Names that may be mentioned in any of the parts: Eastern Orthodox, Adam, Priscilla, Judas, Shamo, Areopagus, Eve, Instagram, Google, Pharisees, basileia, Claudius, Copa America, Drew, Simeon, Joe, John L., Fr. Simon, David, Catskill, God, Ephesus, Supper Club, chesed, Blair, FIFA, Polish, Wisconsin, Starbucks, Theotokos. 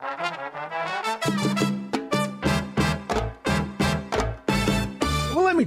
Well, let me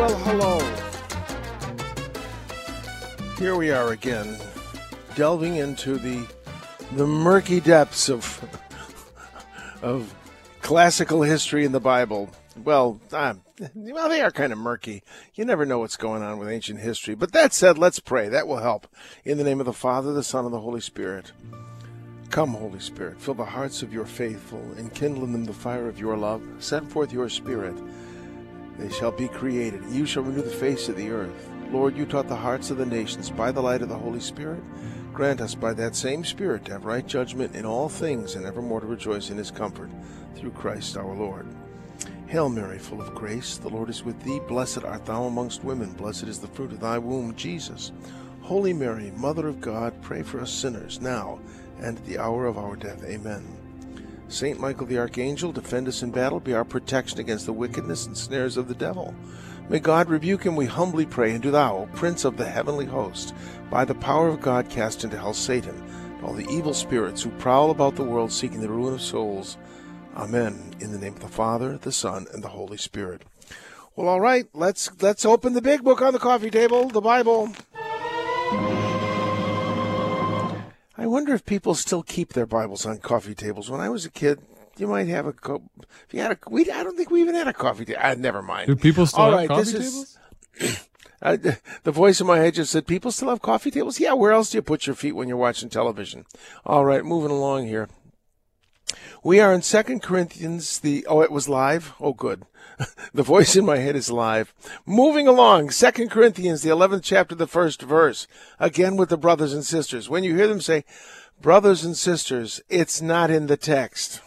Well, hello. Here we are again, delving into the murky depths of classical history in the Bible. Well, they are kind of murky. You never know what's going on with ancient history. But that said, let's pray. That will help. In the name of the Father, the Son, and the Holy Spirit. Come, Holy Spirit, fill the hearts of your faithful, and kindle in them the fire of your love. Send forth your Spirit. They shall be created. You shall renew the face of the earth. Lord, you taught the hearts of the nations by the light of the Holy Spirit. Grant us by that same Spirit to have right judgment in all things and evermore to rejoice in his comfort. Through Christ our Lord. Hail Mary, full of grace, the Lord is with thee. Blessed art thou amongst women. Blessed is the fruit of thy womb, Jesus. Holy Mary, Mother of God, pray for us sinners, now and at the hour of our death. Amen. Saint Michael the Archangel, defend us in battle. Be our protection against the wickedness and snares of the devil. May God rebuke him, we humbly pray, and do thou, O Prince of the heavenly host, by the power of God cast into hell Satan, and all the evil spirits who prowl about the world seeking the ruin of souls. Amen. In the name of the Father, the Son, and the Holy Spirit. Well, all right, let's open the big book on the coffee table, the Bible. I wonder if people still keep their Bibles on coffee tables. When I was a kid, you might have a I don't think we even had a coffee table. Never mind. Do people still have coffee tables? The voice in my head just said, people still have coffee tables? Yeah, where else do you put your feet when you're watching television? All right, moving along here. We are in Second Corinthians. It was live? Oh, good. The voice in my head is live. Moving along, 2 Corinthians, the 11th chapter, the first verse. Again with the brothers and sisters. When you hear them say, brothers and sisters, it's not in the text.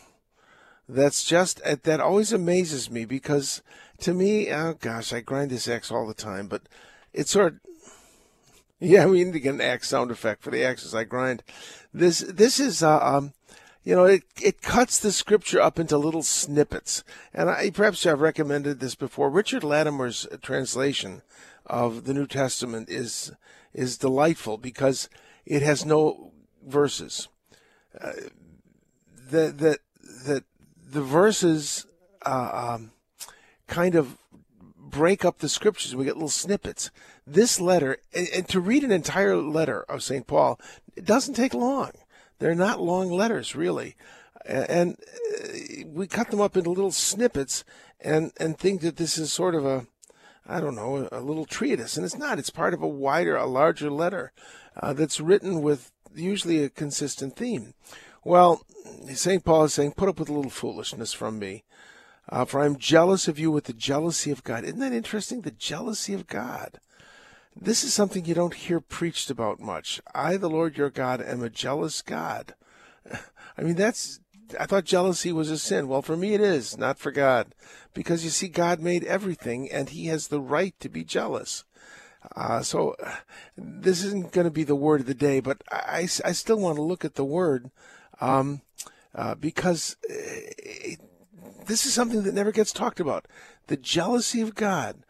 That's just, that always amazes me because to me, oh gosh, I grind this axe all the time, but it's sort of, yeah, we need to get an axe sound effect for the axes I grind. This is, you know, it cuts the scripture up into little snippets. And I've recommended this before. Richard Latimer's translation of the New Testament is delightful because it has no verses. The verses kind of break up the scriptures. We get little snippets. This letter, and to read an entire letter of St. Paul, it doesn't take long. They're not long letters, really. And we cut them up into little snippets and think that this is sort of a little treatise. And it's not. It's part of a larger letter that's written with usually a consistent theme. Well, St. Paul is saying, put up with a little foolishness from me, for I'm jealous of you with the jealousy of God. Isn't that interesting? The jealousy of God. This is something you don't hear preached about much. I, the Lord your God, am a jealous God. I mean, I thought jealousy was a sin. Well, for me it is, not for God. Because you see, God made everything, and he has the right to be jealous. So this isn't going to be the word of the day, but I still want to look at the word because this is something that never gets talked about. The jealousy of God.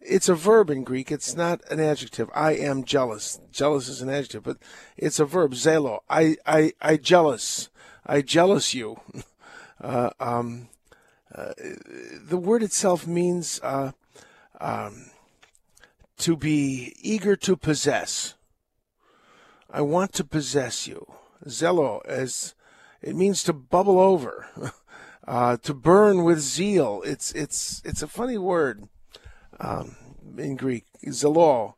It's a verb in Greek. It's not an adjective. I am jealous. Jealous is an adjective, but it's a verb. Zelo. I jealous. I jealous you. The word itself means to be eager to possess. I want to possess you. Zelo, as it means to bubble over, to burn with zeal. It's a funny word. In Greek, zelo.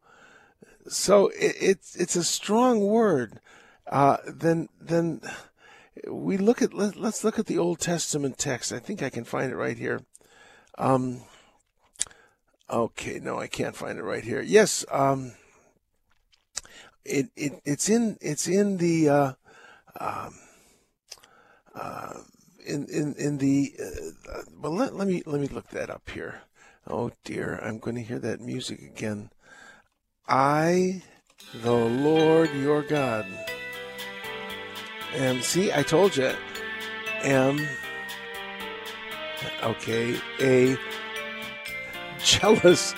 So it's a strong word. Then we look at let's look at the Old Testament text. I think I can find it right here. Okay, no, I can't find it right here. Yes, it's in the Well, let me look that up here. Oh dear, I'm going to hear that music again. I, the Lord your God, and see, I told you, am a jealous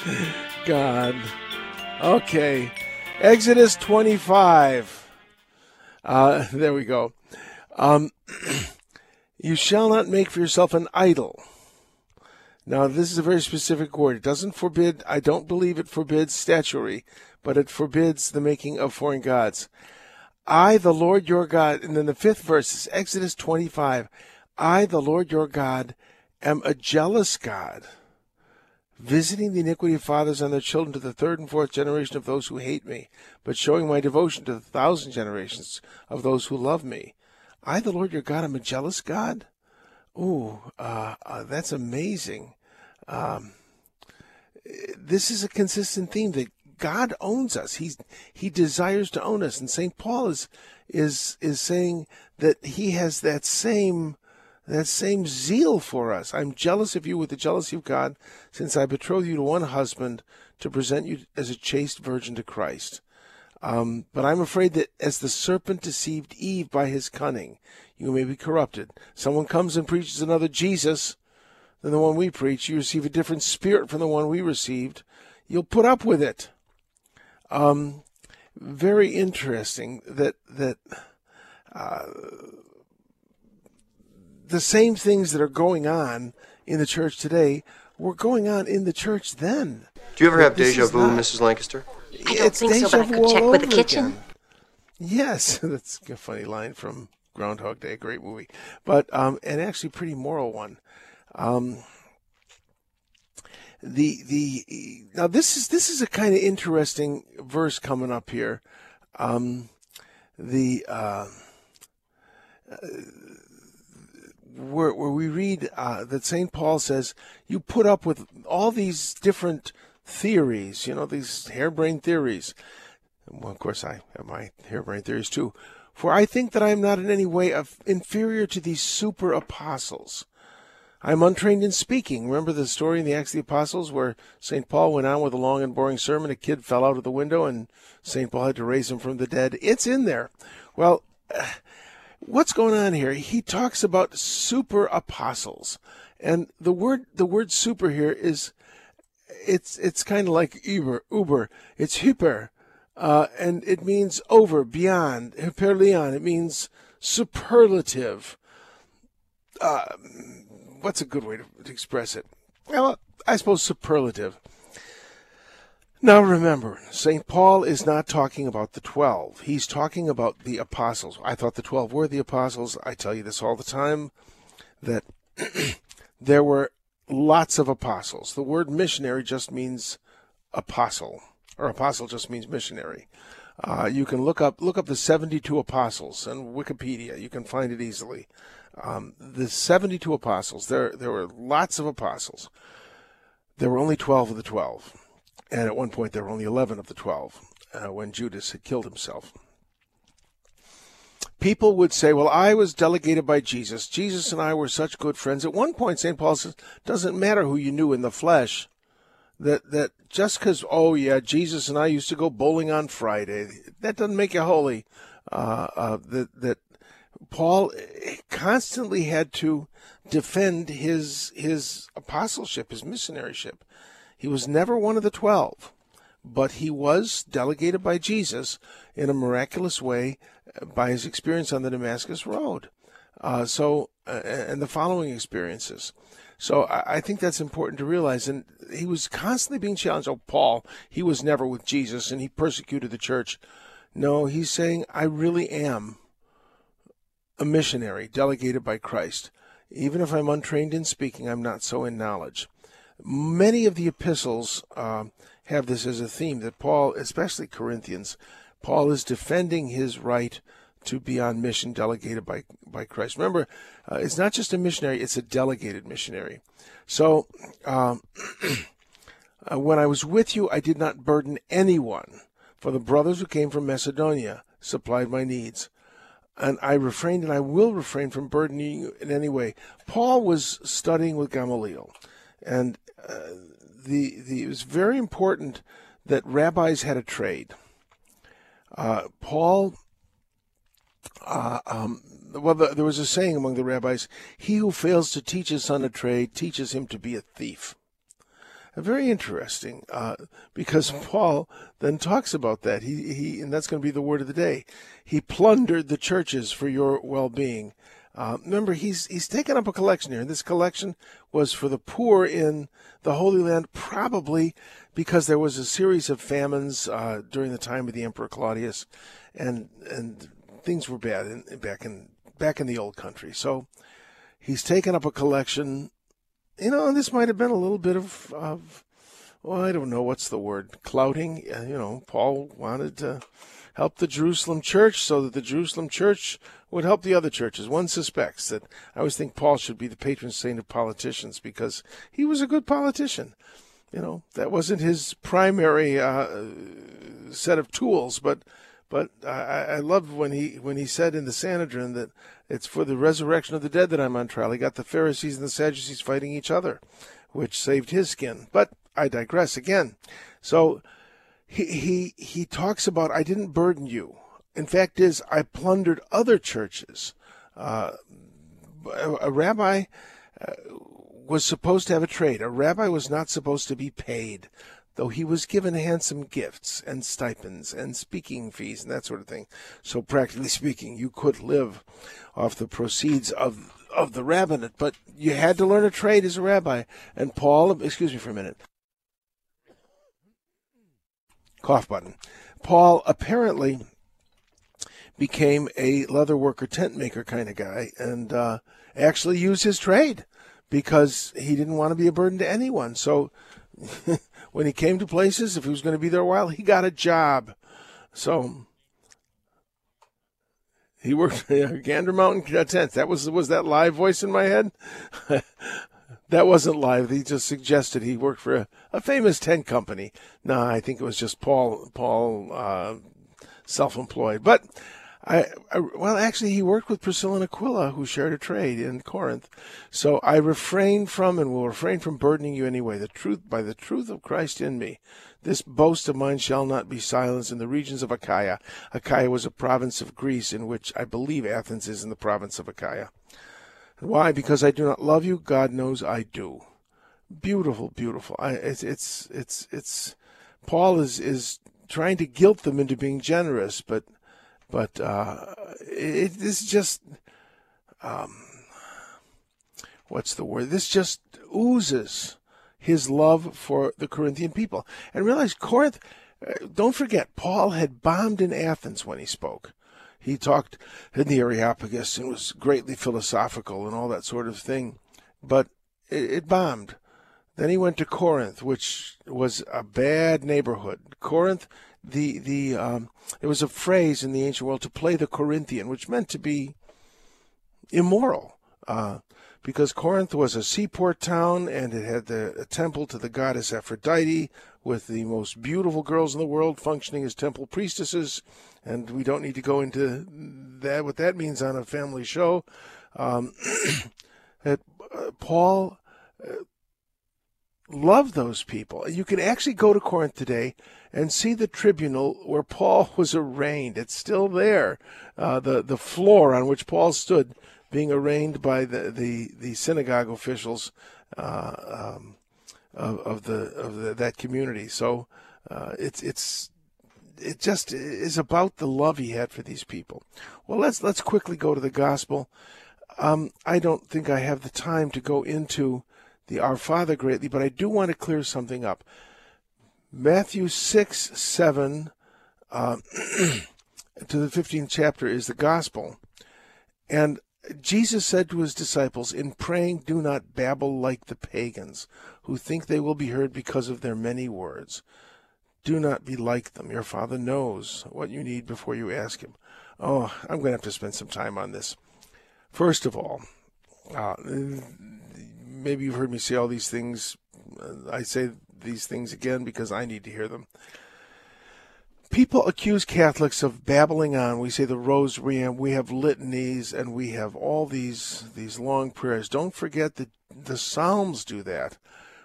God. Okay, Exodus 25. There we go. You shall not make for yourself an idol. Now, this is a very specific word. It doesn't forbid, I don't believe it forbids statuary, but it forbids the making of foreign gods. I, the Lord your God, and then the fifth verse is Exodus 25. I, the Lord your God, am a jealous God, visiting the iniquity of fathers on their children to the third and fourth generation of those who hate me, but showing my devotion to the thousand generations of those who love me. I, the Lord your God, am a jealous God? Ooh, that's amazing. This is a consistent theme that God owns us. He desires to own us, and Saint Paul is saying that he has that same zeal for us. I'm jealous of you with the jealousy of God, since I betrothed you to one husband to present you as a chaste virgin to Christ. But I'm afraid that as the serpent deceived Eve by his cunning, you may be corrupted. Someone comes and preaches another Jesus than the one we preach. You receive a different spirit from the one we received. You'll put up with it. Very interesting that the same things that are going on in the church today were going on in the church then. Do you ever have deja vu, Mrs. Lancaster? I don't think so, but I could check with the kitchen. Yes, that's a funny line from Groundhog Day, a great movie, but and actually pretty moral one. Now this is a kind of interesting verse coming up here. Where we read that Saint Paul says, "You put up with all these different theories, these harebrained theories." Well, of course, I have my harebrained theories too. For I think that I am not in any way inferior to these super apostles. I am untrained in speaking. Remember the story in the Acts of the Apostles where St. Paul went on with a long and boring sermon, a kid fell out of the window, and St. Paul had to raise him from the dead? It's in there. Well, what's going on here? He talks about super apostles. And the word super here is, it's kind of like Uber. It's hyper. And it means over, beyond, hyperleon. It means superlative. What's a good way to express it? Well, I suppose superlative. Now remember, St. Paul is not talking about the 12. He's talking about the apostles. I thought the 12 were the apostles. I tell you this all the time, that there were lots of apostles. The word missionary just means apostle. Or apostle just means missionary. You can look up the 72 apostles on Wikipedia. You can find it easily. The 72 apostles. There were lots of apostles. There were only 12 of the 12, and at one point there were only 11 of the 12 when Judas had killed himself. People would say, "Well, I was delegated by Jesus. Jesus and I were such good friends." At one point, St. Paul says, "Doesn't matter who you knew in the flesh." That just because, oh yeah, Jesus and I used to go bowling on Friday, that doesn't make you holy. That Paul constantly had to defend his apostleship, his missionaryship. He was never one of the 12, but he was delegated by Jesus in a miraculous way by his experience on the Damascus Road. And the following experiences. So I think that's important to realize. And he was constantly being challenged. Oh, Paul, he was never with Jesus and he persecuted the church. No, he's saying, I really am a missionary delegated by Christ. Even if I'm untrained in speaking, I'm not so in knowledge. Many of the epistles have this as a theme that Paul, especially Corinthians, Paul is defending his right to be on mission delegated by Christ. Remember, it's not just a missionary, it's a delegated missionary. So when I was with you, I did not burden anyone, for the brothers who came from Macedonia supplied my needs. and I refrained, and I will refrain from burdening you in any way. Paul was studying with Gamaliel, and it was very important that rabbis had a trade. There was a saying among the rabbis, he who fails to teach his son a trade teaches him to be a thief. Very interesting, because Paul then talks about that. And that's going to be the word of the day. He plundered the churches for your well-being. Remember, he's taken up a collection here. This collection was for the poor in the Holy Land, probably because there was a series of famines during the time of the Emperor Claudius, and things were bad back in the old country. So he's taken up a collection. You know, and this might have been a little bit of I don't know, what's the word, clouting. You know, Paul wanted to help the Jerusalem church so that the Jerusalem church would help the other churches. One suspects that. I always think Paul should be the patron saint of politicians because he was a good politician. You know, that wasn't his primary set of tools, but I loved when he said in the Sanhedrin that it's for the resurrection of the dead that I'm on trial. He got the Pharisees and the Sadducees fighting each other, which saved his skin. But I digress again. So he talks about, I didn't burden you. In fact, I plundered other churches. A rabbi was supposed to have a trade. A rabbi was not supposed to be paid, though he was given handsome gifts and stipends and speaking fees and that sort of thing. So practically speaking, you could live off the proceeds of the rabbinate, but you had to learn a trade as a rabbi. And Paul, excuse me for a minute. Cough button. Paul apparently became a leather worker, tent maker kind of guy, and actually used his trade because he didn't want to be a burden to anyone. So when he came to places, if he was going to be there a while, he got a job. So he worked at Gander Mountain Tents. That was that live voice in my head? That wasn't live. He just suggested he worked for a famous tent company. No, I think it was just Paul self-employed. But actually, he worked with Priscilla and Aquila, who shared a trade in Corinth. So I refrain from and will refrain from burdening you anyway. The truth of Christ in me, this boast of mine shall not be silenced in the regions of Achaia. Achaia was a province of Greece, in which I believe Athens is in the province of Achaia. And why? Because I do not love you. God knows I do. Beautiful, beautiful. Paul is trying to guilt them into being generous, but. But this just, what's the word? This just oozes his love for the Corinthian people. And realize Corinth, don't forget, Paul had bombed in Athens when he spoke. He talked in the Areopagus and was greatly philosophical and all that sort of thing. But it bombed. Then he went to Corinth, which was a bad neighborhood. Corinth. There was a phrase in the ancient world, to play the Corinthian, which meant to be immoral, because Corinth was a seaport town and it had a temple to the goddess Aphrodite with the most beautiful girls in the world functioning as temple priestesses, and we don't need to go into that, what that means on a family show. That Paul loved those people. You can actually go to Corinth today and see the tribunal where Paul was arraigned. It's still there, the floor on which Paul stood, being arraigned by the synagogue officials that community. So it just is about the love he had for these people. Well, let's quickly go to the gospel. I don't think I have the time to go into the Our Father greatly, but I do want to clear something up. Matthew 6, 7 to the 15th chapter is the gospel. And Jesus said to his disciples, in praying, do not babble like the pagans, who think they will be heard because of their many words. Do not be like them. Your Father knows what you need before you ask him. Oh, I'm going to have to spend some time on this. First of all, maybe you've heard me say all these things. I say these things again because I need to hear them. people accuse Catholics of babbling on. We say the rosary, and we have litanies, and we have all these long prayers. Don't forget that the Psalms do that.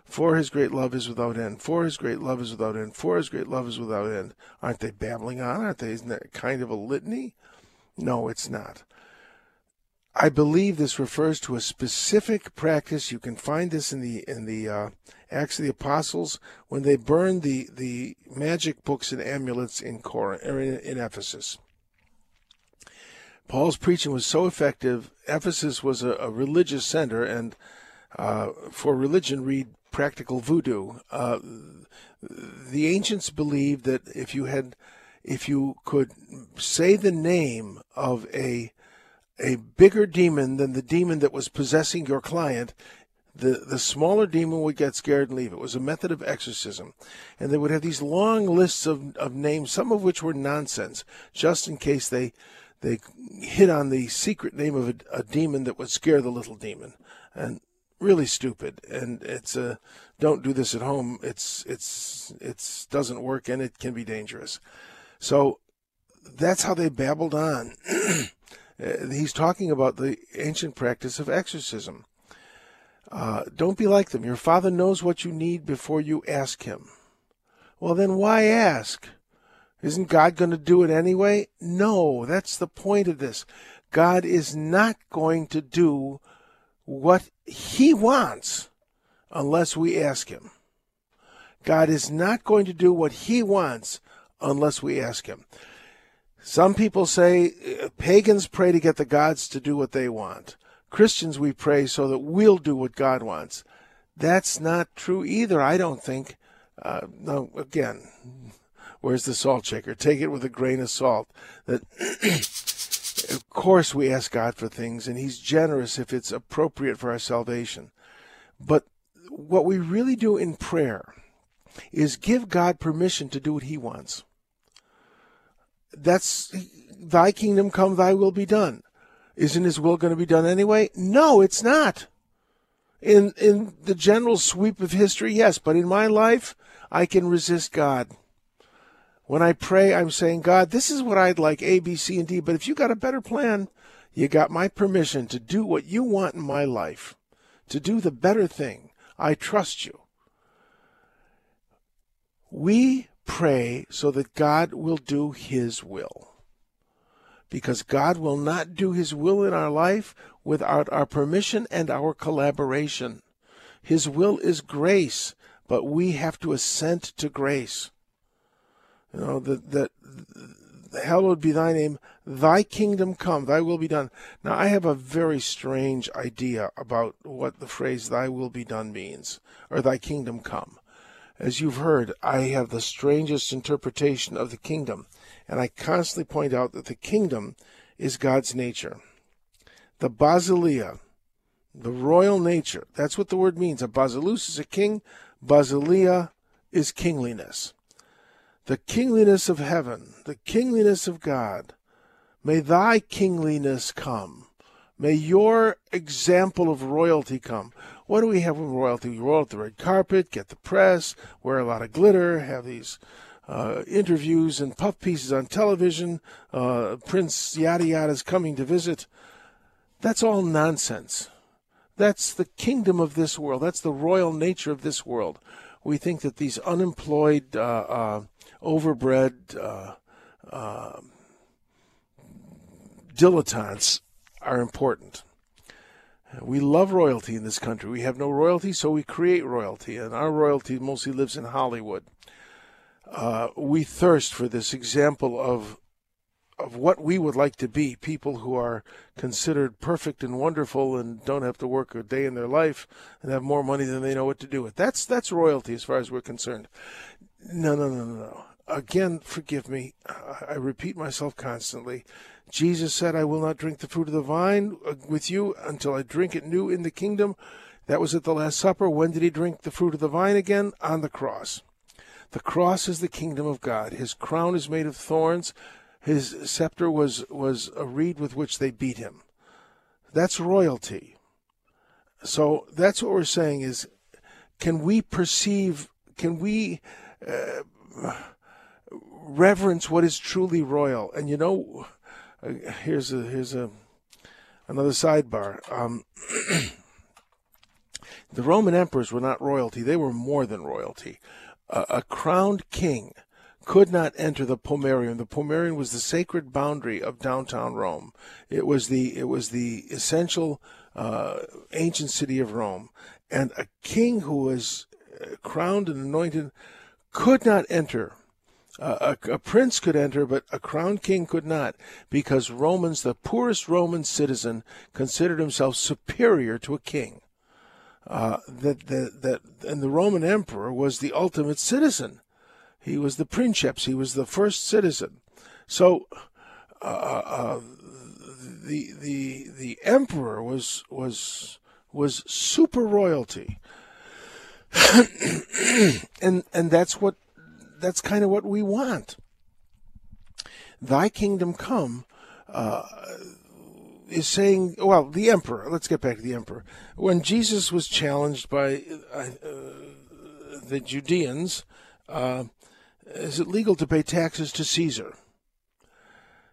For his great love is without end. For his great love is without end. For his great love is without end. Aren't they babbling on? Aren't they? Isn't that kind of a litany? No, it's not. I believe this refers to a specific practice. You can find this in the Acts of the Apostles when they burned the magic books and amulets in Corinth or in Ephesus. Paul's preaching was so effective. Ephesus was a religious center, and for religion, read practical voodoo. The ancients believed that if you could say the name of a bigger demon than the demon that was possessing your client, the smaller demon would get scared and leave. It was a method of exorcism. And they would have these long lists of names, some of which were nonsense, just in case they hit on the secret name of a demon that would scare the little demon. And really stupid. And it's don't do this at home. It's doesn't work, and it can be dangerous. So that's how they babbled on. He's talking about the ancient practice of exorcism. Don't be like them. Your Father knows what you need before you ask him. Well, then why ask? Isn't God going to do it anyway? No, that's the point of this. God is not going to do what he wants unless we ask him. God is not going to do what he wants unless we ask him. Some people say pagans pray to get the gods to do what they want. Christians, we pray so that we'll do what God wants. That's not true either, I don't think. No, again, where's the salt shaker? Take it with a grain of salt. That, of course, we ask God for things, and he's generous if it's appropriate for our salvation. But what we really do in prayer is give God permission to do what he wants. That's thy kingdom come, thy will be done. Isn't his will going to be done anyway? No, it's not. In the general sweep of history, yes, but in my life, I can resist God. When I pray, I'm saying, God, this is what I'd like, A, B, C, and D, but if you got a better plan, you got my permission to do what you want in my life, to do the better thing. I trust you. We pray so that God will do his will, because God will not do his will in our life without our permission and our collaboration. His will is grace, but we have to assent to grace. You know, that hallowed be thy name, thy kingdom come, thy will be done. Now, I have a very strange idea about what the phrase thy will be done means, or thy kingdom come. As you've heard, I have the strangest interpretation of the kingdom, and I constantly point out that the kingdom is God's nature. The basileia, the royal nature, that's what the word means. A basileus is a king, basileia is kingliness. The kingliness of heaven, the kingliness of God. May thy kingliness come. May your example of royalty come. What do we have with royalty? We roll out the red carpet, get the press, wear a lot of glitter, have these interviews and puff pieces on television, Prince Yada Yada is coming to visit. That's all nonsense. That's the kingdom of this world. That's the royal nature of this world. We think that these unemployed, overbred dilettantes are important. We love royalty in this country. We have no royalty, so we create royalty, and our royalty mostly lives in Hollywood. We thirst for this example of what we would like to be, people who are considered perfect and wonderful and don't have to work a day in their life and have more money than they know what to do with. That's royalty as far as we're concerned. No. Again, forgive me. I repeat myself constantly. Jesus said, I will not drink the fruit of the vine with you until I drink it new in the kingdom. That was at the Last Supper. When did he drink the fruit of the vine again? On the cross. The cross is the kingdom of God. His crown is made of thorns. His scepter was a reed with which they beat him. That's royalty. So that's what we're saying is, can we perceive, can we reverence what is truly royal. And you know, here's another sidebar. The Roman emperors were not royalty. They were more than royalty. A crowned king could not enter the pomerium. The pomerium was the sacred boundary of downtown Rome. It was the essential ancient city of Rome. And a king who was crowned and anointed could not enter. A prince could enter, but a crowned king could not, because Romans, the poorest Roman citizen, considered himself superior to a king. And the Roman emperor was the ultimate citizen. He was the princeps. He was the first citizen. So the emperor was super royalty, and that's kind of what we want. Thy kingdom come is saying, well, the emperor. Let's get back to the emperor. When Jesus was challenged by the Judeans, is it legal to pay taxes to Caesar?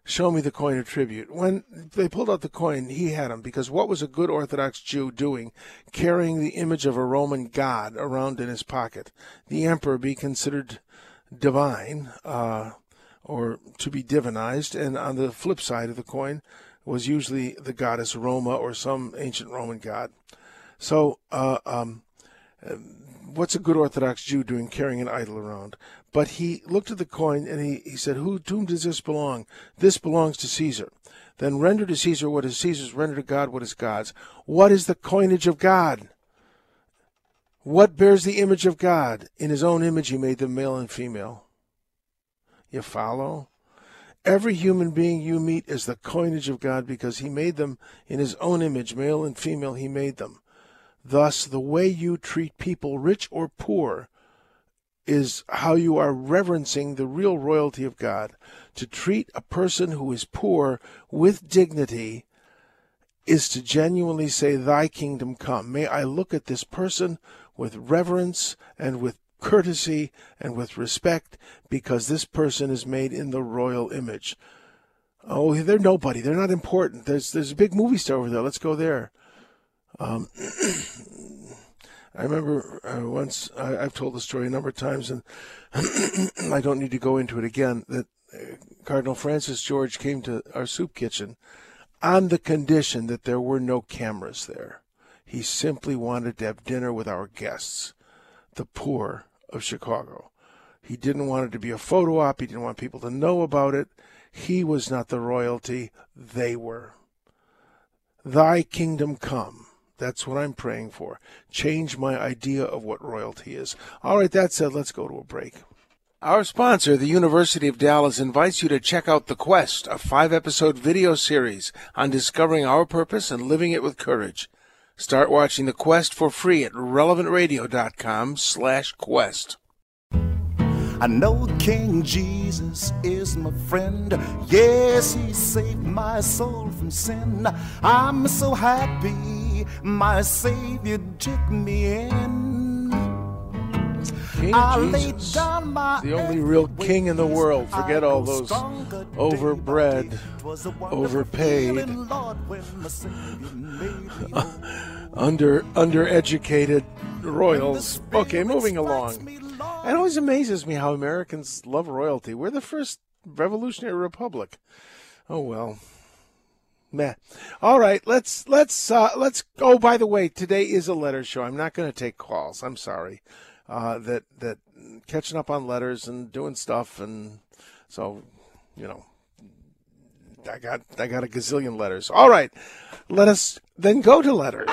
Show me the coin of tribute. When they pulled out the coin, he had them, because what was a good Orthodox Jew doing, carrying the image of a Roman god around in his pocket? The emperor be considered divine, or to be divinized, and on the flip side of the coin was usually the goddess Roma or some ancient Roman god. So what's a good Orthodox Jew doing carrying an idol around? But he looked at the coin and he said, to whom does this belong? This belongs to Caesar. Then render to Caesar what is Caesar's, render to God what is God's. What is the coinage of God? What bears the image of God? In his own image he made them male and female. You follow? Every human being you meet is the coinage of God, because he made them in his own image, male and female he made them. Thus, the way you treat people, rich or poor, is how you are reverencing the real royalty of God. To treat a person who is poor with dignity is to genuinely say, thy kingdom come. May I look at this person with reverence and with courtesy and with respect, because this person is made in the royal image. Oh, they're nobody. They're not important. There's a big movie star over there. Let's go there. I remember once, I've told the story a number of times, and I don't need to go into it again, that Cardinal Francis George came to our soup kitchen on the condition that there were no cameras there. He simply wanted to have dinner with our guests, the poor of Chicago. He didn't want it to be a photo op. He didn't want people to know about it. He was not the royalty. They were. Thy kingdom come. That's what I'm praying for. Change my idea of what royalty is. All right, that said, let's go to a break. Our sponsor, the University of Dallas, invites you to check out The Quest, a 5-episode video series on discovering our purpose and living it with courage. Start watching The Quest for free at RelevantRadio.com/quest. I know King Jesus is my friend. Yes, he saved my soul from sin. I'm so happy my Savior took me in. Jesus, the only real king in the world. Forget all those overbred, overpaid, undereducated royals. Okay, moving along. It always amazes me how Americans love royalty. We're the first revolutionary republic. Oh, well. Meh. All right, let's go. Oh, by the way, today is a letter show. I'm not going to take calls. I'm sorry. That catching up on letters and doing stuff, and so, you know, I got a gazillion letters. All right, let us then go to letters.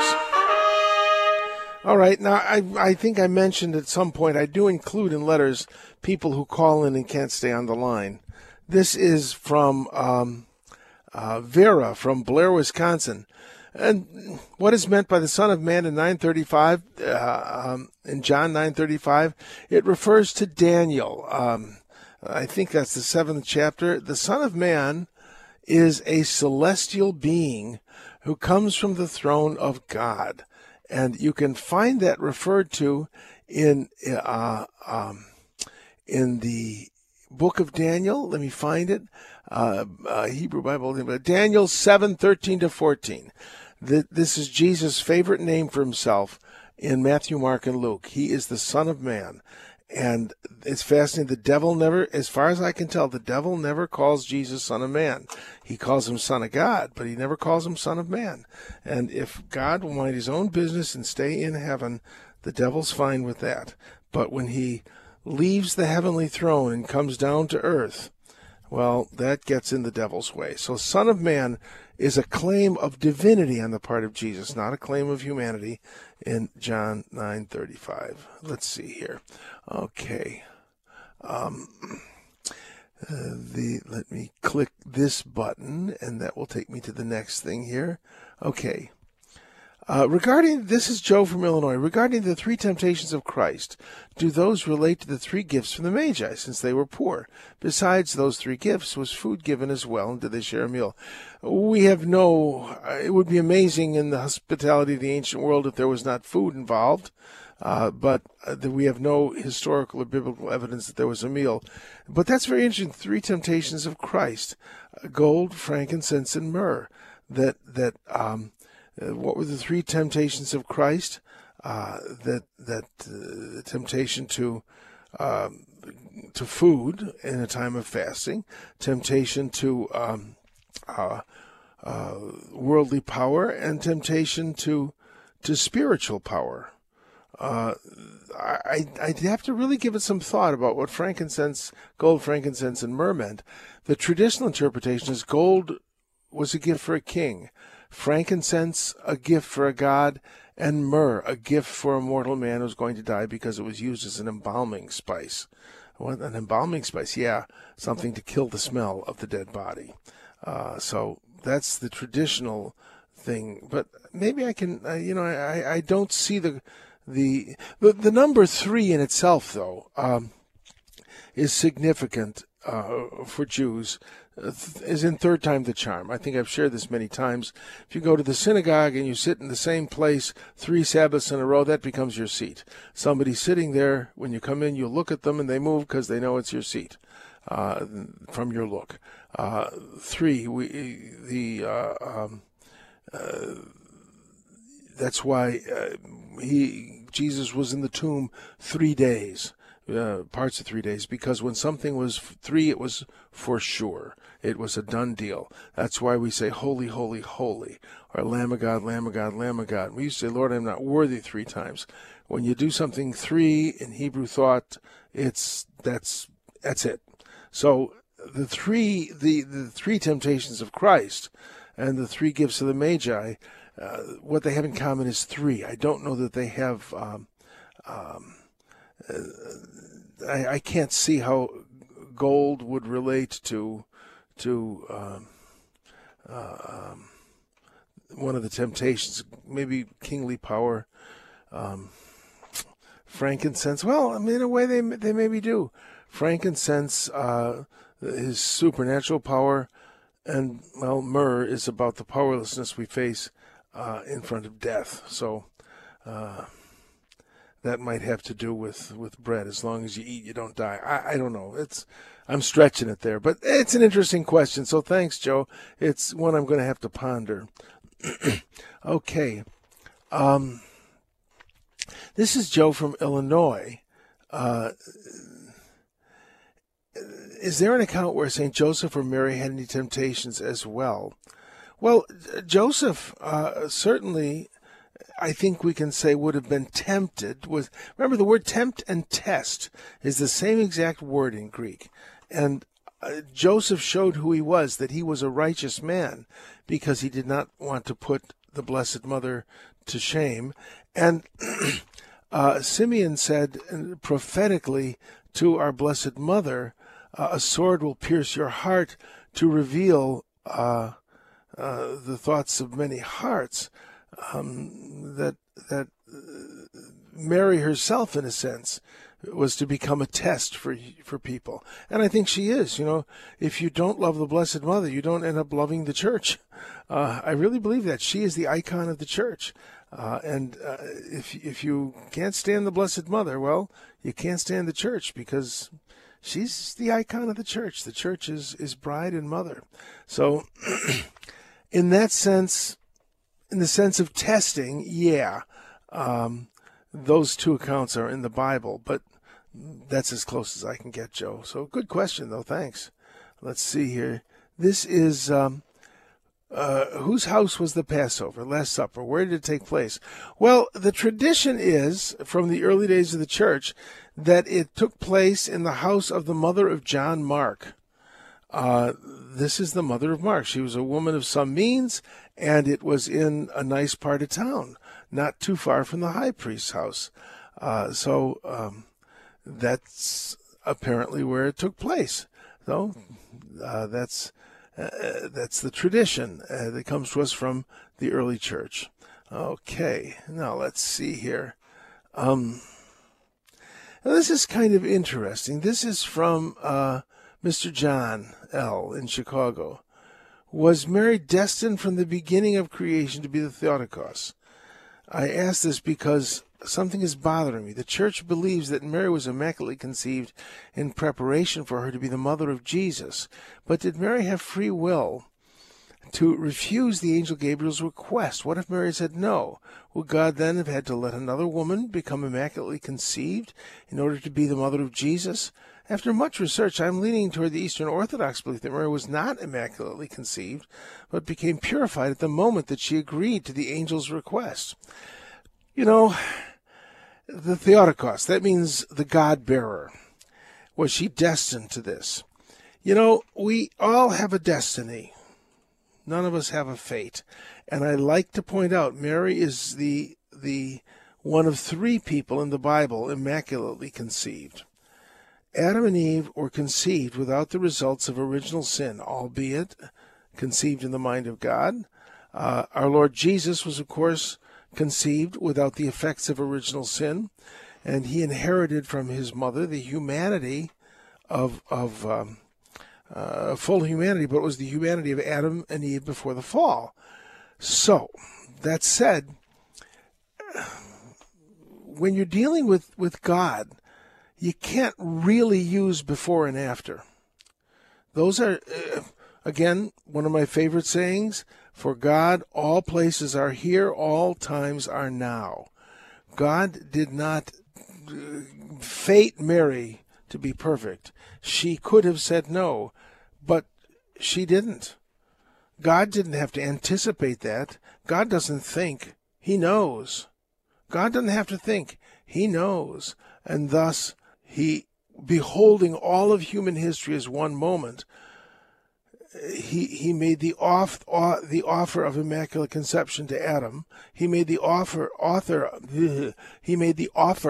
All right, now I think I mentioned at some point I do include in letters people who call in and can't stay on the line. This is from Vera from Blair, Wisconsin. And what is meant by the Son of Man in 9:35, in John 9:35? It refers to Daniel. I think that's the 7th chapter. The Son of Man is a celestial being who comes from the throne of God. And you can find that referred to in the book of Daniel. Let me find it. Hebrew Bible, Daniel 7:13-14. This is Jesus' favorite name for himself in Matthew, Mark, and Luke. He is the Son of Man. And it's fascinating. The devil never, as far as I can tell, the devil never calls Jesus Son of Man. He calls him Son of God, but he never calls him Son of Man. And if God will mind his own business and stay in heaven, the devil's fine with that. But when he leaves the heavenly throne and comes down to earth, well, that gets in the devil's way. So Son of Man is a claim of divinity on the part of Jesus, not a claim of humanity, in John 9:35. Let's see here. Okay. Let me click this button, and that will take me to the next thing here. Okay. Regarding, this is Joe from Illinois, regarding the three temptations of Christ, do those relate to the three gifts from the Magi, since they were poor? Besides those three gifts, was food given as well, and did they share a meal? We have no, it would be amazing in the hospitality of the ancient world if there was not food involved, but we have no historical or biblical evidence that there was a meal. But that's very interesting, three temptations of Christ, gold, frankincense, and myrrh, what were the three temptations of Christ? The temptation to food in a time of fasting, temptation to worldly power, and temptation to spiritual power. I'd have to really give it some thought about what frankincense, gold, frankincense, and myrrh meant. The traditional interpretation is gold was a gift for a king, frankincense a gift for a god, and myrrh a gift for a mortal man who's going to die because it was used as an embalming spice. Well, an embalming spice, yeah, something to kill the smell of the dead body. So that's the traditional thing. But maybe I can, I don't see the number three in itself though is significant for Jews. Is in third time the charm. I think I've shared this many times. If you go to the synagogue and you sit in the same place 3 Sabbaths in a row, that becomes your seat. Somebody's sitting there. When you come in, you look at them and they move because they know it's your seat from your look. 3, that's why Jesus was in the tomb 3 days. Parts of 3 days, because when something was 3, it was for sure. It was a done deal. That's why we say, holy, holy, holy, or Lamb of God, Lamb of God, Lamb of God. We used to say, Lord, I'm not worthy 3 times. When you do something 3 in Hebrew thought, that's it. So the three temptations of Christ and the three gifts of the Magi, what they have in common is 3. I don't know that they have... I can't see how gold would relate to one of the temptations, maybe kingly power, frankincense. Well, I mean, in a way, they maybe do. Frankincense is supernatural power, and well, myrrh is about the powerlessness we face in front of death. So. That might have to do with bread. As long as you eat, you don't die. I don't know. I'm stretching it there, but it's an interesting question. So thanks, Joe. It's one I'm going to have to ponder. Okay. This is Joe from Illinois. Is there an account where St. Joseph or Mary had any temptations as well? Well, Joseph certainly... I think we can say would have been tempted with. Remember, the word tempt and test is the same exact word in Greek. And Joseph showed who he was, that he was a righteous man, because he did not want to put the Blessed Mother to shame. And Simeon said prophetically to our Blessed Mother, a sword will pierce your heart to reveal the thoughts of many hearts. Mary herself, in a sense, was to become a test for people. And I think she is. You know, if you don't love the Blessed Mother, you don't end up loving the church. I really believe that. She is the icon of the church. And if you can't stand the Blessed Mother, well, you can't stand the church, because she's the icon of the church. The church is bride and mother. So in that sense, in the sense of testing, those two accounts are in the Bible, but that's as close as I can get, Joe. So good question, though. Thanks. Let's see here. This is whose house was the Passover, Last Supper? Where did it take place? Well, the tradition is, from the early days of the church, that it took place in the house of the mother of John Mark. This is the mother of Mark. She was a woman of some means, and it was in a nice part of town, not too far from the high priest's house. That's apparently where it took place. So that's the tradition that comes to us from the early church. Okay, now let's see here. This is kind of interesting. This is from Mr. John L. in Chicago. Was Mary destined from the beginning of creation to be the Theotokos? I ask this because something is bothering me. The church believes that Mary was immaculately conceived in preparation for her to be the mother of Jesus. But did Mary have free will to refuse the angel Gabriel's request? What if Mary said no? Would God then have had to let another woman become immaculately conceived in order to be the mother of Jesus? After much research, I'm leaning toward the Eastern Orthodox belief that Mary was not immaculately conceived, but became purified at the moment that she agreed to the angel's request. You know, the Theotokos, that means the God-bearer. Was she destined to this? You know, we all have a destiny. None of us have a fate. And I like to point out, Mary is the one of three people in the Bible immaculately conceived. Adam and Eve were conceived without the results of original sin, albeit conceived in the mind of God. Our Lord Jesus was, of course, conceived without the effects of original sin, and he inherited from his mother the humanity of full humanity, but it was the humanity of Adam and Eve before the fall. So, that said, when you're dealing with God, you can't really use before and after. Those are, again, one of my favorite sayings. For God, all places are here, all times are now. God did not fate Mary to be perfect. She could have said no, but she didn't. God didn't have to anticipate that. God doesn't think. He knows. God doesn't have to think. He knows. And thus, he, beholding all of human history as one moment, He made the offer of immaculate conception to Adam. He made the offer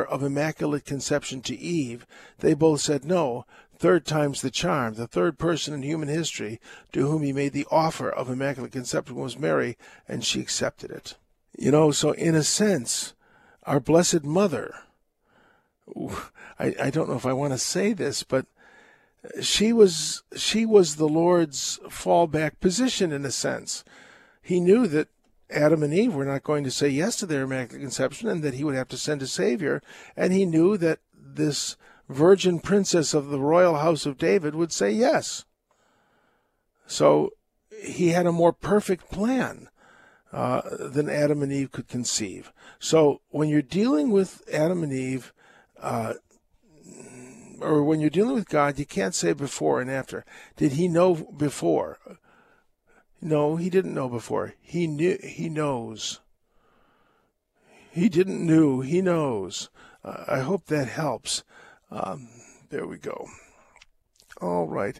of immaculate conception to Eve. They both said no. Third time's the charm. The third person in human history to whom he made the offer of immaculate conception was Mary, and she accepted it. You know, so in a sense, our Blessed Mother, I don't know if I want to say this, but she was the Lord's fallback position, in a sense. He knew that Adam and Eve were not going to say yes to their immaculate conception and that he would have to send a Savior, and he knew that this virgin princess of the royal house of David would say yes. So he had a more perfect plan than Adam and Eve could conceive. So when you're dealing with Adam and Eve, or when you're dealing with God, you can't say before and after. Did he know before? No, he didn't know before. He knew. He knows. He didn't knew. He knows. I hope that helps. There we go. All right.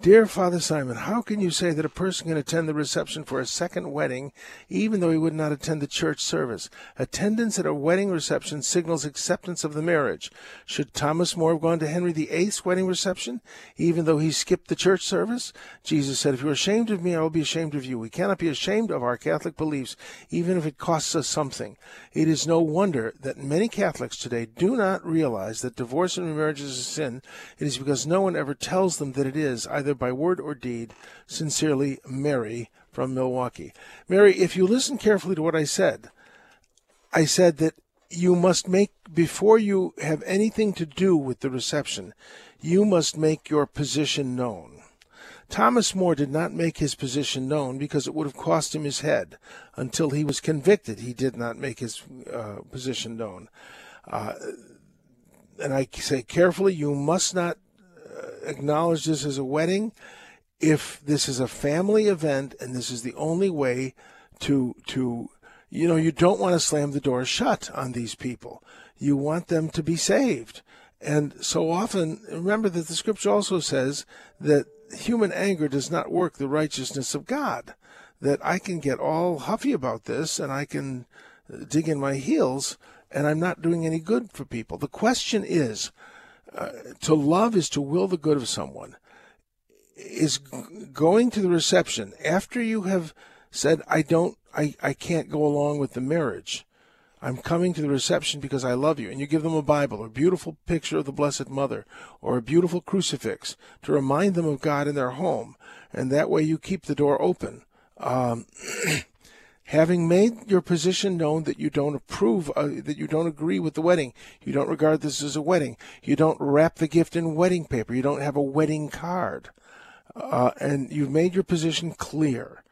Dear Father Simon, how can you say that a person can attend the reception for a second wedding even though he would not attend the church service? Attendance at a wedding reception signals acceptance of the marriage. Should Thomas More have gone to Henry VIII's wedding reception even though he skipped the church service? Jesus said, if you are ashamed of me, I will be ashamed of you. We cannot be ashamed of our Catholic beliefs even if it costs us something. It is no wonder that many Catholics today do not realize that divorce and remarriage is a sin. It is because no one ever tells them that it is, either by word or deed. Sincerely, Mary from Milwaukee. Mary, if you listen carefully to what I said that you must make, before you have anything to do with the reception, you must make your position known. Thomas More did not make his position known because it would have cost him his head. Until he was convicted, he did not make his position known. And I say carefully, you must not acknowledge this as a wedding if this is a family event, and this is the only way to you don't want to slam the door shut on these people. You want them to be saved. And so often, remember that the scripture also says that human anger does not work the righteousness of God, that I can get all huffy about this and I can dig in my heels and I'm not doing any good for people. The question is, to love is to will the good of someone. Is going to the reception after you have said, I can't go along with the marriage. I'm coming to the reception because I love you. And you give them a Bible or a beautiful picture of the Blessed Mother or a beautiful crucifix to remind them of God in their home. And that way you keep the door open. Having made your position known that you don't approve, that you don't agree with the wedding, you don't regard this as a wedding, you don't wrap the gift in wedding paper, you don't have a wedding card, and you've made your position clear.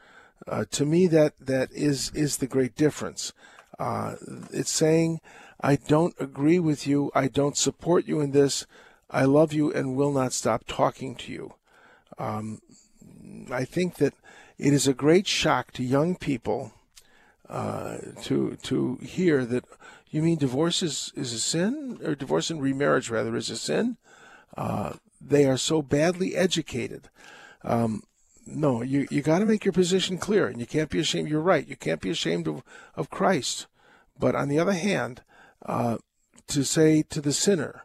To me, that is the great difference. It's saying, I don't agree with you, I don't support you in this, I love you and will not stop talking to you. I think that it is a great shock to young people to hear that, you mean divorce is a sin? Or divorce and remarriage, rather, is a sin? They are so badly educated. No, you got to make your position clear, and you can't be ashamed. You're right. You can't be ashamed of Christ. But on the other hand, to say to the sinner,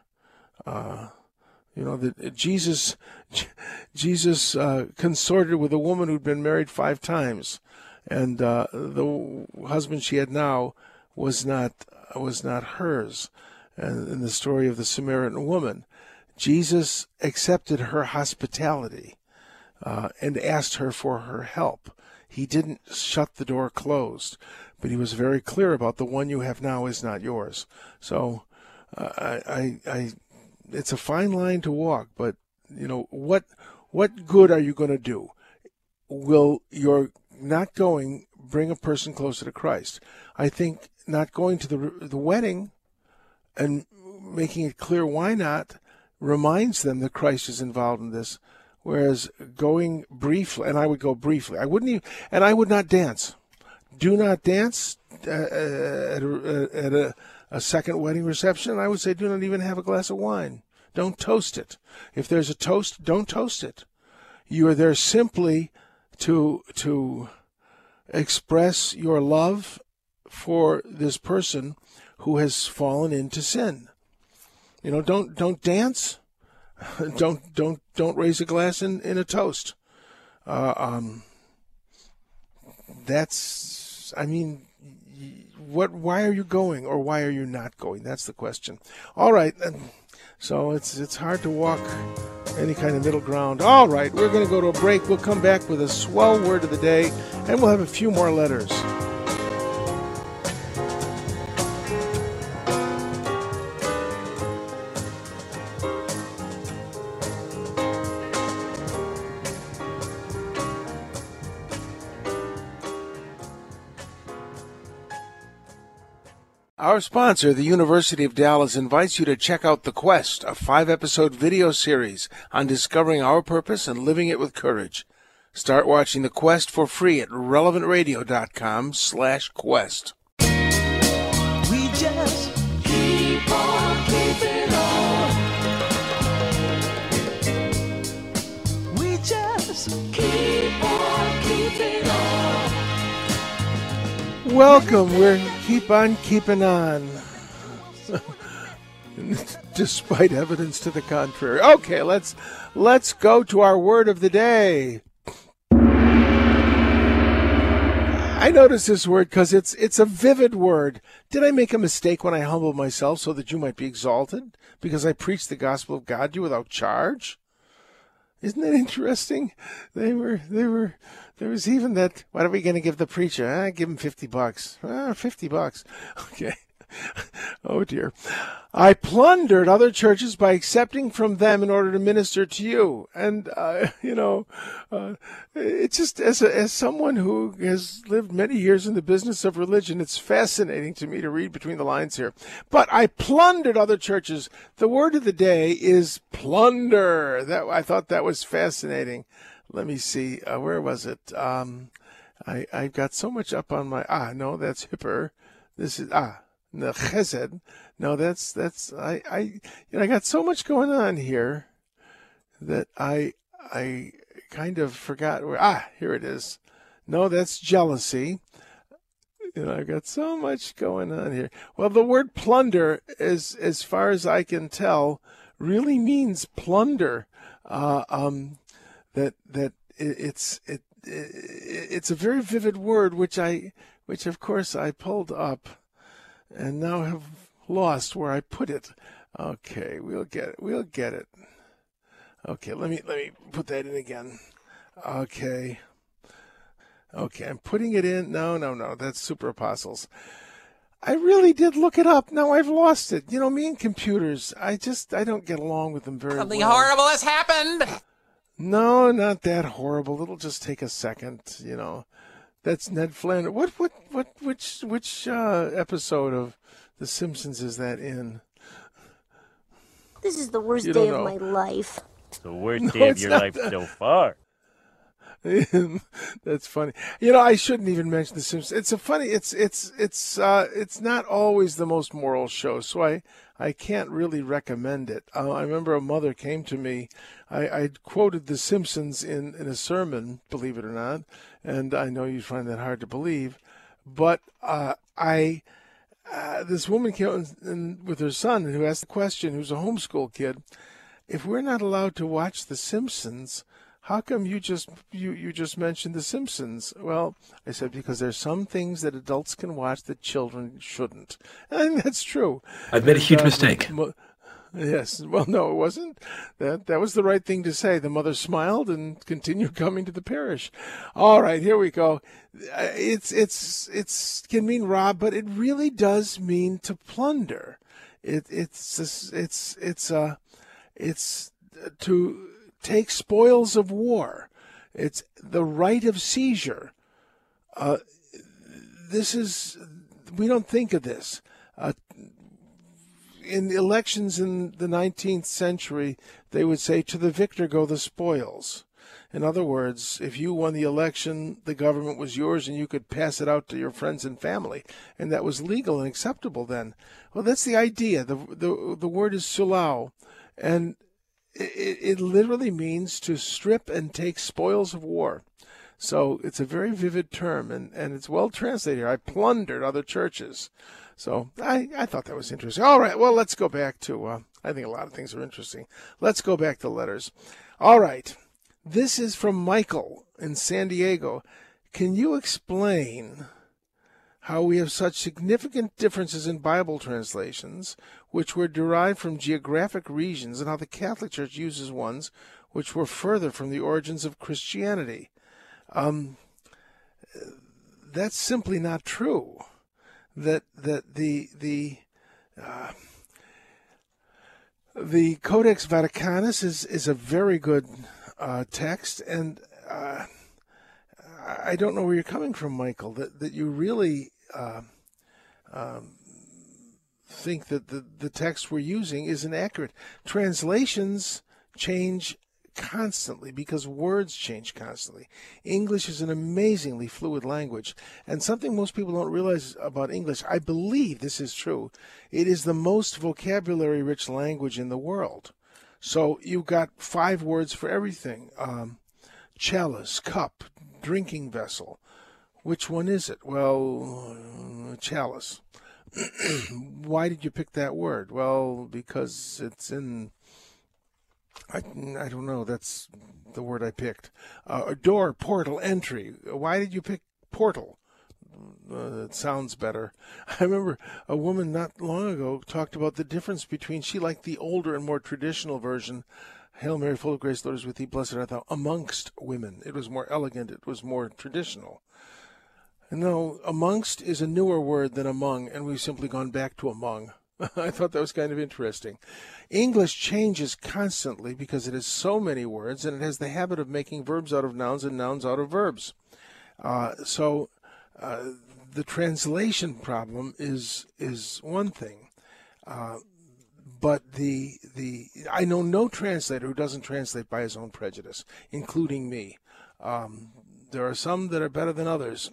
that Jesus consorted with a woman who'd been married 5 times, and the husband she had now was not hers. And in the story of the Samaritan woman, Jesus accepted her hospitality. And asked her for her help. He didn't shut the door closed, but he was very clear about the one you have now is not yours. So it's a fine line to walk, but what good are you going to do? Will your not going bring a person closer to Christ? I think not going to the wedding and making it clear why not reminds them that Christ is involved in this. Whereas going briefly, and I would go briefly. I wouldn't even, and I would not dance. Do not dance at a second wedding reception. I would say do not even have a glass of wine. Don't toast it. If there's a toast, don't toast it. You are there simply to express your love for this person who has fallen into sin. Don't dance. Don't raise a glass in a toast. Why are you going or why are you not going? That's the question. All right. So it's hard to walk any kind of middle ground. All right. We're going to go to a break. We'll come back with a swell word of the day and we'll have a few more letters. Our sponsor, the University of Dallas, invites you to check out The Quest, a 5-episode video series on discovering our purpose and living it with courage. Start watching The Quest for free at RelevantRadio.com/Quest. We just keep on keeping on. We just keep on keeping on. Welcome, keep on keeping on, despite evidence to the contrary. Okay, let's go to our word of the day. I noticed this word because it's a vivid word. Did I make a mistake when I humbled myself so that you might be exalted? Because I preached the gospel of God to you without charge? Isn't that interesting? There was even that, what are we going to give the preacher? Give him $50. $50. Okay. Oh, dear. I plundered other churches by accepting from them in order to minister to you. And, it's just, as someone who has lived many years in the business of religion, it's fascinating to me to read between the lines here. But I plundered other churches. The word of the day is plunder. That I thought that was fascinating. Let me see. Where was it? I got so much up on my, no, that's hipper. This is, the chesed. No, that's, I got so much going on here that I kind of forgot where, here it is. No, that's jealousy. I've got so much going on here. Well, the word plunder is, as far as I can tell, really means plunder. It's a very vivid word, which of course I pulled up and now have lost where I put it. Okay, we'll get it. Okay, let me put that in again. Okay, I'm putting it in. No, that's Super Apostles. I really did look it up. Now I've lost it. Me and computers, I don't get along with them very well. Something horrible has happened. No, not that horrible. It'll just take a second. That's Ned Flanders. Which episode of The Simpsons is that in? This is the worst day of my life. It's the worst day of your life so far. That's funny. I shouldn't even mention The Simpsons. It's not always the most moral show, so I can't really recommend it. I remember a mother came to me. I quoted The Simpsons in a sermon, believe it or not, and I know you find that hard to believe, but this woman came in with her son who asked the question, who's a homeschool kid, if we're not allowed to watch The Simpsons, how come you just mentioned The Simpsons? Well, I said, because there's some things that adults can watch that children shouldn't. And that's true. I've made a huge mistake. Yes. Well, no, it wasn't. That was the right thing to say. The mother smiled and continued coming to the parish. All right, here we go. It can mean rob, but it really does mean to plunder. It's to take spoils of war. It's the right of seizure. We don't think of this. In elections in the 19th century, they would say, to the victor go the spoils. In other words, if you won the election, the government was yours and you could pass it out to your friends and family. And that was legal and acceptable then. Well, that's the idea. The word is sulau. And it literally means to strip and take spoils of war. So it's a very vivid term, and it's well translated here. I plundered other churches. So I thought that was interesting. All right, well, let's go back to, I think a lot of things are interesting. Let's go back to letters. All right, this is from Michael in San Diego. Can you explain how we have such significant differences in Bible translations, which were derived from geographic regions, and how the Catholic Church uses ones which were further from the origins of Christianity? That's simply not true. The Codex Vaticanus is a very good text, and I don't know where you're coming from, Michael, that you really think that the text we're using isn't accurate. Translations change constantly because words change constantly. English is an amazingly fluid language, and something most people don't realize about English, I believe this is true, it is the most vocabulary-rich language in the world. So you've got 5 words for everything. Chalice, cup, drinking vessel. Which one is it? Well, chalice. Why did you pick that word? Well, because it's in, I don't know, that's the word I picked. A door, portal, entry. Why did you pick portal? It sounds better. I remember a woman not long ago talked about the difference between, she liked the older and more traditional version, Hail Mary, full of grace, the Lord is with thee, blessed art thou amongst women. It was more elegant. It was more traditional. No, amongst is a newer word than among, and we've simply gone back to among. I thought that was kind of interesting. English changes constantly because it has so many words, and it has the habit of making verbs out of nouns and nouns out of verbs. So the translation problem is one thing. But the I know no translator who doesn't translate by his own prejudice, including me. There are some that are better than others.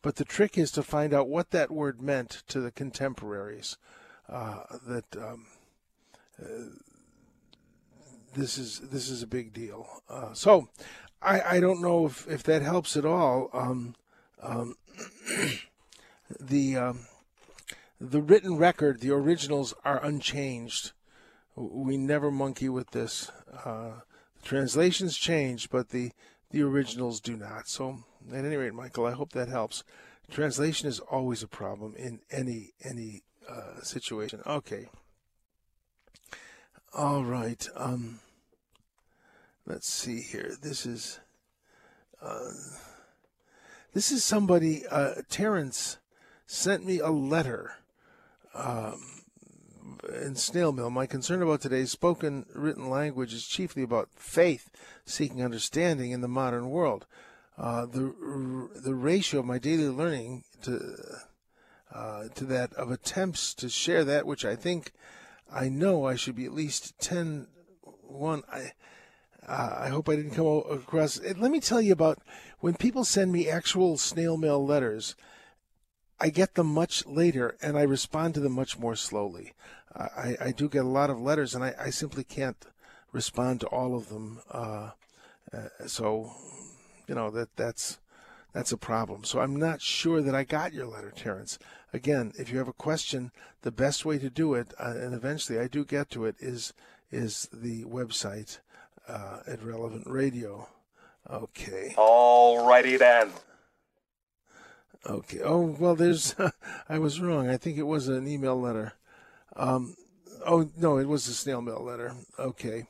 But the trick is to find out what that word meant to the contemporaries. This is a big deal. So I don't know if that helps at all. The written record, the originals, are unchanged. We never monkey with this. The translations change, but the originals do not. So at any rate, Michael, I hope that helps. Translation is always a problem in any situation. Okay. All right. Let's see here. This is somebody. Terrence sent me a letter in snail mail. My concern about today's spoken written language is chiefly about faith seeking understanding in the modern world. The ratio of my daily learning to that of attempts to share that which I think I know I should be at least 10-1. I hope I didn't come across. Let me tell you about when people send me actual snail mail letters. I get them much later, and I respond to them much more slowly. I do get a lot of letters, and I simply can't respond to all of them. So, you know, that's a problem. So I'm not sure that I got your letter, Terrence. Again, if you have a question, the best way to do it, and eventually I do get to it, is the website at Relevant Radio. Okay. All righty then. Okay. Oh, well, I was wrong. I think it was an email letter. Oh, no, it was a snail mail letter. Okay.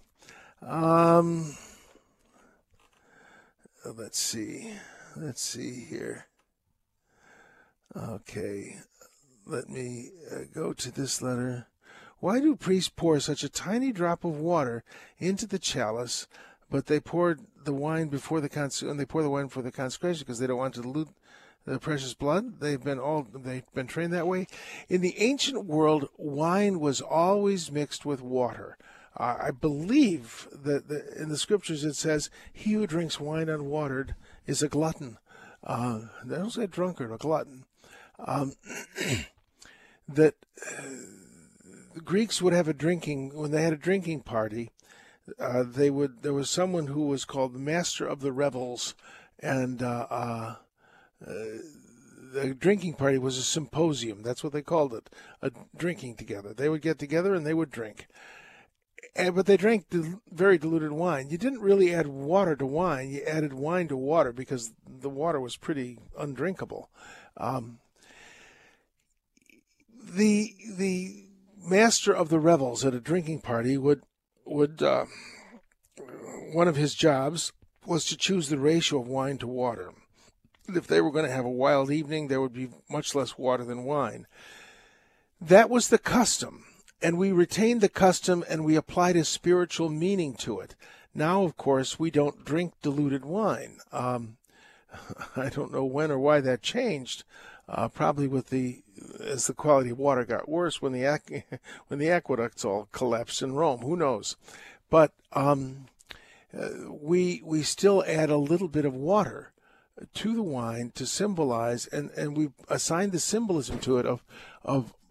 Let's see. Let's see here. Okay. Let me go to this letter. Why do priests pour such a tiny drop of water into the chalice, but they poured the wine before the consecration because they don't want to dilute the precious blood? They've been trained that way. In the ancient world, wine was always mixed with water. I believe that in the scriptures it says, "He who drinks wine unwatered is a glutton." They don't say drunkard or glutton. That the Greeks would have when they had a drinking party. There was someone who was called the master of the revels, and the drinking party was a symposium. That's what they called it, a drinking together. They would get together and they would drink. But they drank very diluted wine. You didn't really add water to wine. You added wine to water because the water was pretty undrinkable. The master of the revels at a drinking party would one of his jobs was to choose the ratio of wine to water. If they were going to have a wild evening, there would be much less water than wine. That was the custom, and we retained the custom, and we applied a spiritual meaning to it. Now, of course, we don't drink diluted wine. I don't know when or why that changed. Probably as the quality of water got worse when the aqueducts all collapsed in Rome. Who knows? But we still add a little bit of water to the wine to symbolize, and we assign the symbolism to it of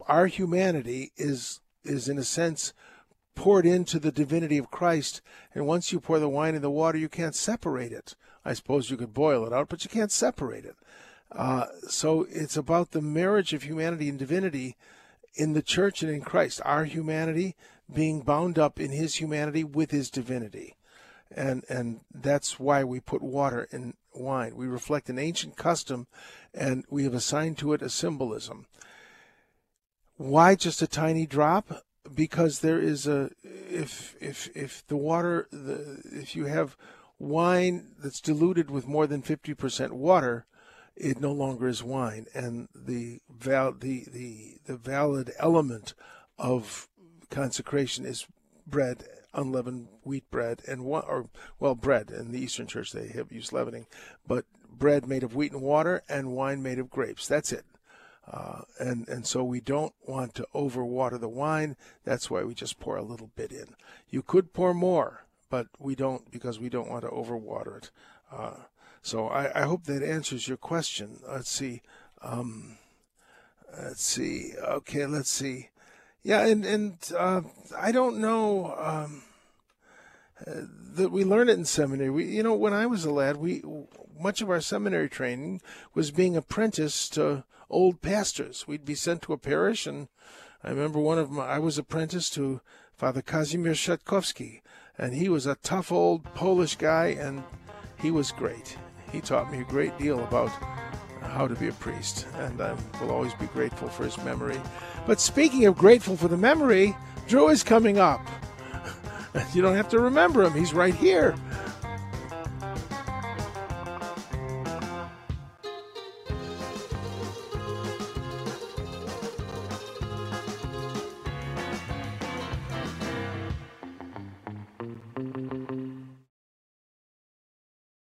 our humanity is in a sense poured into the divinity of Christ. And once you pour the wine in the water, you can't separate it. I suppose you could boil it out, but you can't separate it. So it's about the marriage of humanity and divinity in the church and in Christ, our humanity being bound up in his humanity with his divinity. And that's why we put water in wine. We reflect an ancient custom, and we have assigned to it a symbolism. Why just a tiny drop? Because there is if you have wine that's diluted with more than 50% water, it no longer is wine, and the valid element of consecration is bread, unleavened wheat bread, and bread. In the Eastern Church, they have used leavening, but bread made of wheat and water, and wine made of grapes. That's it. And so we don't want to overwater the wine. That's why we just pour a little bit in. You could pour more, but we don't, because we don't want to overwater it. So I hope that answers your question. Let's see. Okay, let's see. Yeah, and I don't know that we learn it in seminary. When I was a lad, much of our seminary training was being apprenticed to old pastors. We'd be sent to a parish, and I remember I was apprenticed to Father Kazimierz Szatkowski, and he was a tough old Polish guy, and he was great. He taught me a great deal about how to be a priest, and I will always be grateful for his memory. But speaking of grateful for the memory, Drew is coming up. You don't have to remember him. He's right here.